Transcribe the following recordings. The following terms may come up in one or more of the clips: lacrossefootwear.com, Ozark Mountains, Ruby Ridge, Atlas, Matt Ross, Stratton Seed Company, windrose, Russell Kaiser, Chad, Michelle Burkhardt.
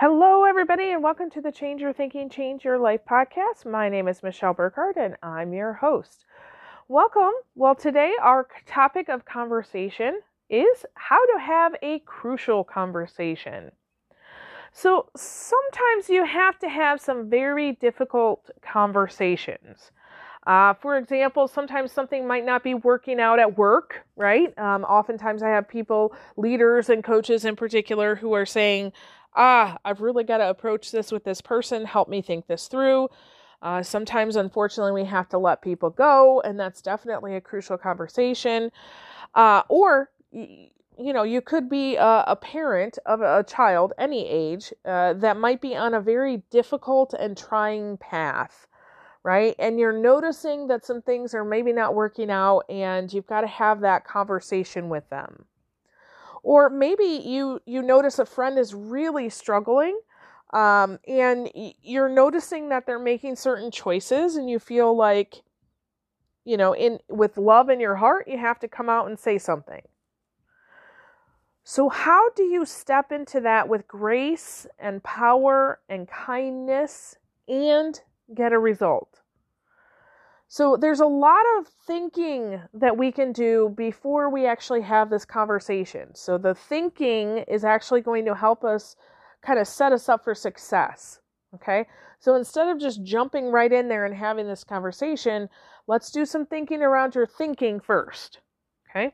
Hello, everybody, and welcome to the Change Your Thinking, Change Your Life podcast. My name is Michelle Burkhardt, and I'm your host. Welcome. Well, today our topic of conversation is how to have a crucial conversation. So sometimes you have to have some very difficult conversations. For example, sometimes something might not be working out at work, right? Oftentimes I have people, leaders and coaches in particular, who are saying, I've really got to approach this with this person. Help me think this through. Sometimes, unfortunately, we have to let people go, and that's definitely a crucial conversation. Or, you know, you could be a parent of a child, any age, that might be on a very difficult and trying path. Right? And you're noticing that some things are maybe not working out, and you've got to have that conversation with them. Or maybe you notice a friend is really struggling, and you're noticing that they're making certain choices, and you feel like, you know, with love in your heart, you have to come out and say something. So how do you step into that with grace and power and kindness and get a result? So there's a lot of thinking that we can do before we actually have this conversation. So the thinking is actually going to help us kind of set us up for success. Okay. So instead of just jumping right in there and having this conversation, let's do some thinking around your thinking first. Okay.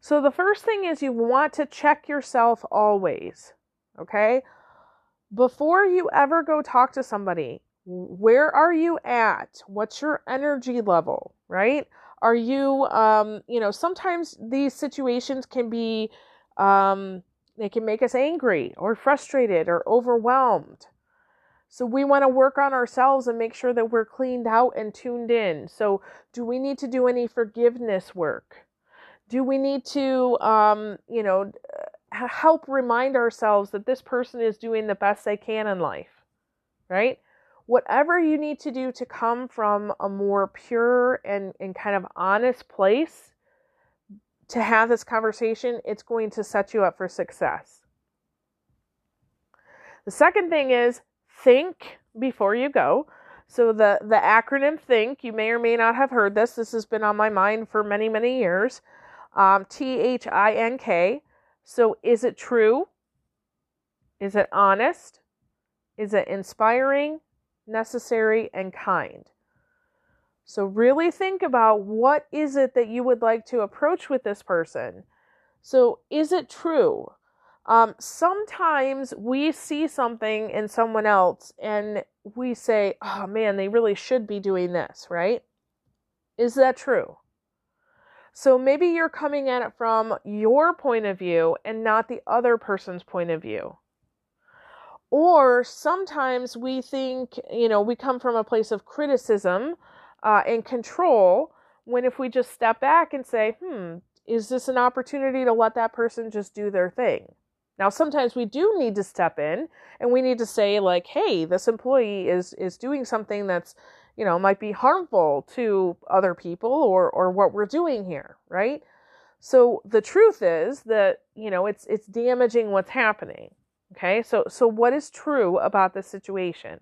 So the first thing is you want to check yourself always. Okay. Before you ever go talk to somebody, where are you at? What's your energy level, right? Are you, you know, sometimes these situations can be, they can make us angry or frustrated or overwhelmed. So we want to work on ourselves and make sure that we're cleaned out and tuned in. So do we need to do any forgiveness work? Do we need to, you know, help remind ourselves that this person is doing the best they can in life, right? Whatever you need to do to come from a more pure and kind of honest place to have this conversation, it's going to set you up for success. The second thing is think before you go. So the acronym THINK, you may or may not have heard this. This has been on my mind for many, many years. THINK. So is it true? Is it honest? Is it inspiring? Necessary and kind. So really think about what is it that you would like to approach with this person. So is it true? Sometimes we see something in someone else and we say, oh man, they really should be doing this, right? Is that true? So maybe you're coming at it from your point of view and not the other person's point of view. Or sometimes we think, you know, we come from a place of criticism and control, when if we just step back and say, is this an opportunity to let that person just do their thing? Now, sometimes we do need to step in and we need to say like, hey, this employee is doing something that's, you know, might be harmful to other people or what we're doing here, right? So the truth is that, you know, it's damaging what's happening. Okay, so what is true about the situation?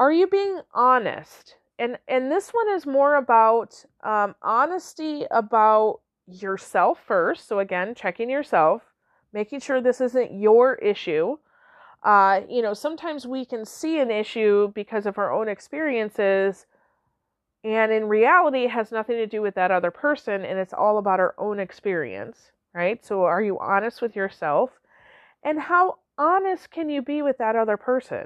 Are you being honest? And this one is more about honesty about yourself first. So again, checking yourself, making sure this isn't your issue. You know, sometimes we can see an issue because of our own experiences, and in reality, it has nothing to do with that other person, and it's all about our own experience. Right? So are you honest with yourself? And how honest can you be with that other person?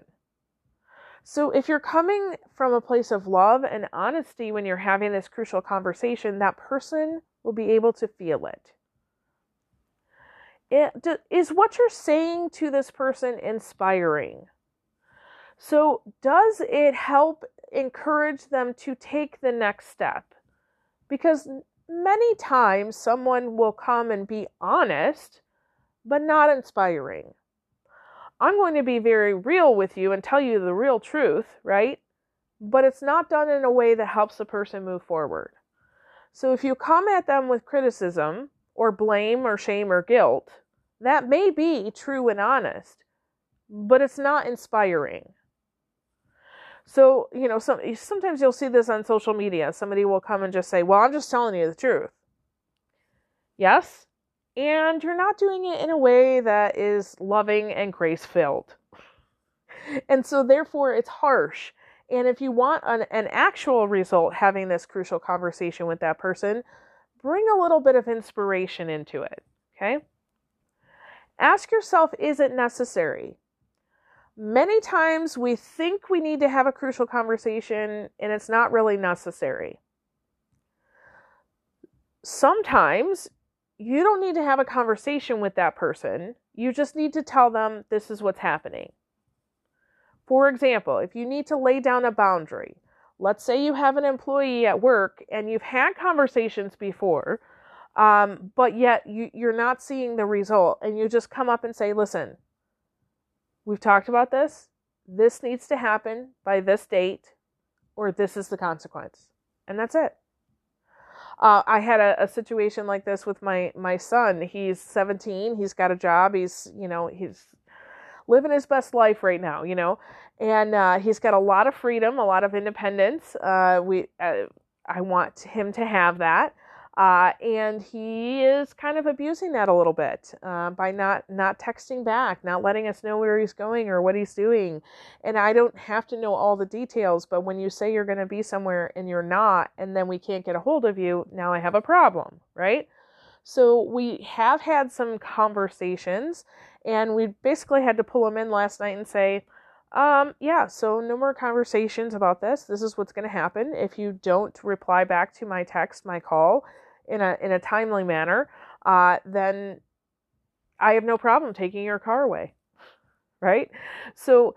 So if you're coming from a place of love and honesty when you're having this crucial conversation, that person will be able to feel it. Is what you're saying to this person inspiring? So does it help encourage them to take the next step? Because many times someone will come and be honest, but not inspiring. I'm going to be very real with you and tell you the real truth, right? But it's not done in a way that helps the person move forward. So if you come at them with criticism or blame or shame or guilt, That may be true and honest, but it's not inspiring. So, you know, sometimes you'll see this on social media. Somebody will come and just say, well, I'm just telling you the truth. Yes. And you're not doing it in a way that is loving and grace-filled. And so therefore it's harsh. And if you want an actual result, having this crucial conversation with that person, bring a little bit of inspiration into it. Okay. Ask yourself, is it necessary? Many times we think we need to have a crucial conversation and it's not really necessary. Sometimes you don't need to have a conversation with that person. You just need to tell them this is what's happening. For example, if you need to lay down a boundary, let's say you have an employee at work and you've had conversations before, but yet you're not seeing the result, and you just come up and say, listen, we've talked about this. This needs to happen by this date, or this is the consequence. And that's it. I had a situation like this with my son. He's 17. He's got a job. He's living his best life right now, and he's got a lot of freedom, a lot of independence. I want him to have that. And he is kind of abusing that a little bit by not texting back, not letting us know where he's going or what he's doing. And I don't have to know all the details, but when you say you're going to be somewhere and you're not, and then we can't get a hold of you, now I have a problem, right? So we have had some conversations, and we basically had to pull him in last night and say, so no more conversations about this. This is what's going to happen. If you don't reply back to my text, my call, in a timely manner, then I have no problem taking your car away. Right? So,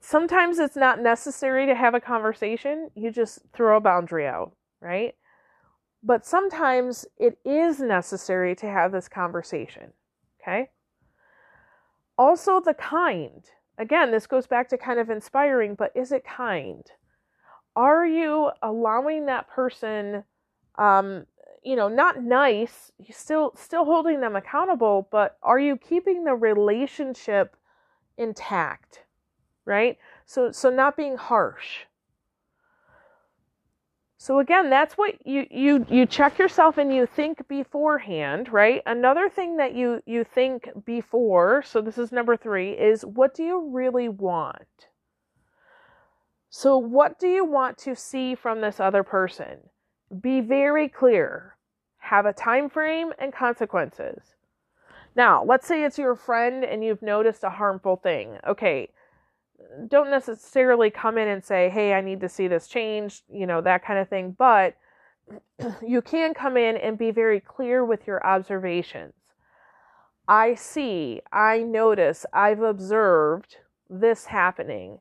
sometimes it's not necessary to have a conversation. You just throw a boundary out, right? But sometimes it is necessary to have this conversation. Okay. Also the kind, again, this goes back to kind of inspiring, but is it kind? Are you allowing that person, not nice, you're still holding them accountable, but are you keeping the relationship intact, right? So not being harsh. So again, that's what you check yourself and you think beforehand, right? Another thing that you think before, so this is number 3, is what do you really want? So what do you want to see from this other person? Be very clear. Have a time frame and consequences. Now, let's say it's your friend and you've noticed a harmful thing. Okay. Don't necessarily come in and say, hey, I need to see this change, that kind of thing. But you can come in and be very clear with your observations. I see, I notice, I've observed this happening.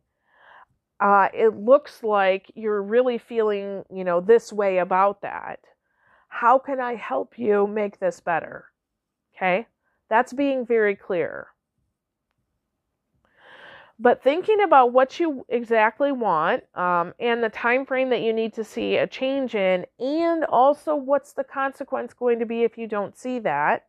It looks like you're really feeling, this way about that. How can I help you make this better? Okay. That's being very clear. But thinking about what you exactly want and the time frame that you need to see a change in, and also what's the consequence going to be if you don't see that.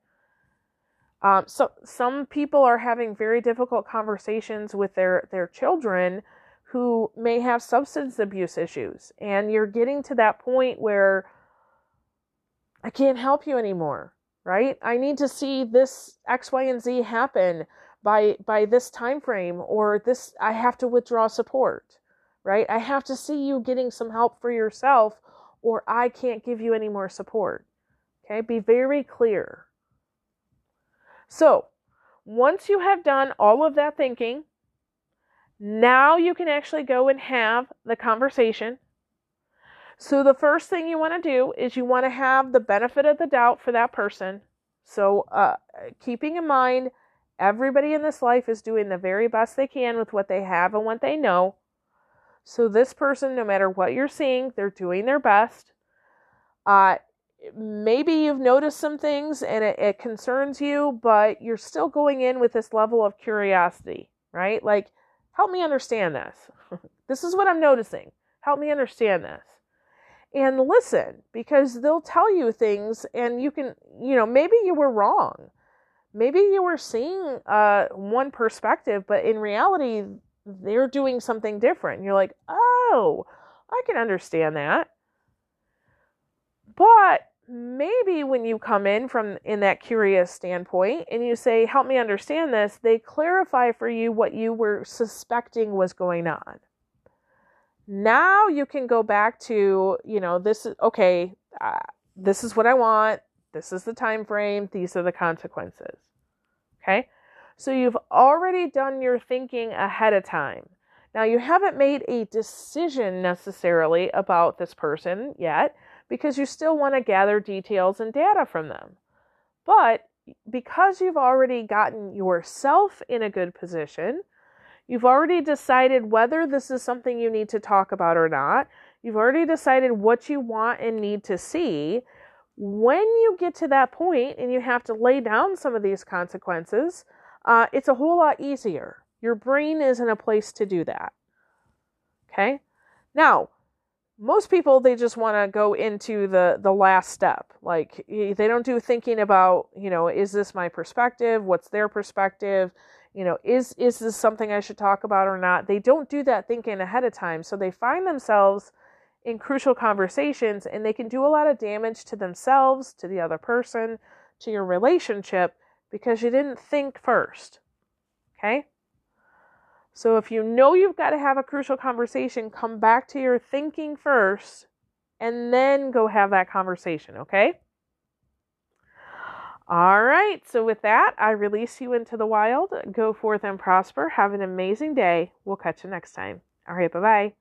So some people are having very difficult conversations with their children who may have substance abuse issues. And you're getting to that point where I can't help you anymore, right? I need to see this X, Y, and Z happen by this time frame, or this, I have to withdraw support, right? I have to see you getting some help for yourself, or I can't give you any more support. Okay, be very clear. So once you have done all of that thinking, now you can actually go and have the conversation. So the first thing you want to do is you want to have the benefit of the doubt for that person. So keeping in mind, everybody in this life is doing the very best they can with what they have and what they know. So this person, no matter what you're seeing, they're doing their best. Maybe you've noticed some things and it concerns you, but you're still going in with this level of curiosity, right? Like, help me understand this. This is what I'm noticing. Help me understand this. and listen, because they'll tell you things and you can, you know, maybe you were wrong. Maybe you were seeing one perspective, but in reality, they're doing something different. And you're like, oh, I can understand that. But maybe when you come in from in that curious standpoint and you say, help me understand this, they clarify for you what you were suspecting was going on. Now you can go back to, you know, this is okay. This is what I want. This is the time frame. These are the consequences. Okay. So you've already done your thinking ahead of time. Now you haven't made a decision necessarily about this person yet, because you still want to gather details and data from them. But because you've already gotten yourself in a good position, you've already decided whether this is something you need to talk about or not. You've already decided what you want and need to see. When you get to that point and you have to lay down some of these consequences, it's a whole lot easier. Your brain is in a place to do that. Okay? Now, most people, they just want to go into the last step. Like, they don't do thinking about, you know, is this my perspective? What's their perspective? You know, is this something I should talk about or not? They don't do that thinking ahead of time. So they find themselves in crucial conversations, and they can do a lot of damage to themselves, to the other person, to your relationship, because you didn't think first. Okay? So if you know you've got to have a crucial conversation, come back to your thinking first, and then go have that conversation. Okay? All right, so with that, I release you into the wild. Go forth and prosper. Have an amazing day. We'll catch you next time. All right, bye-bye.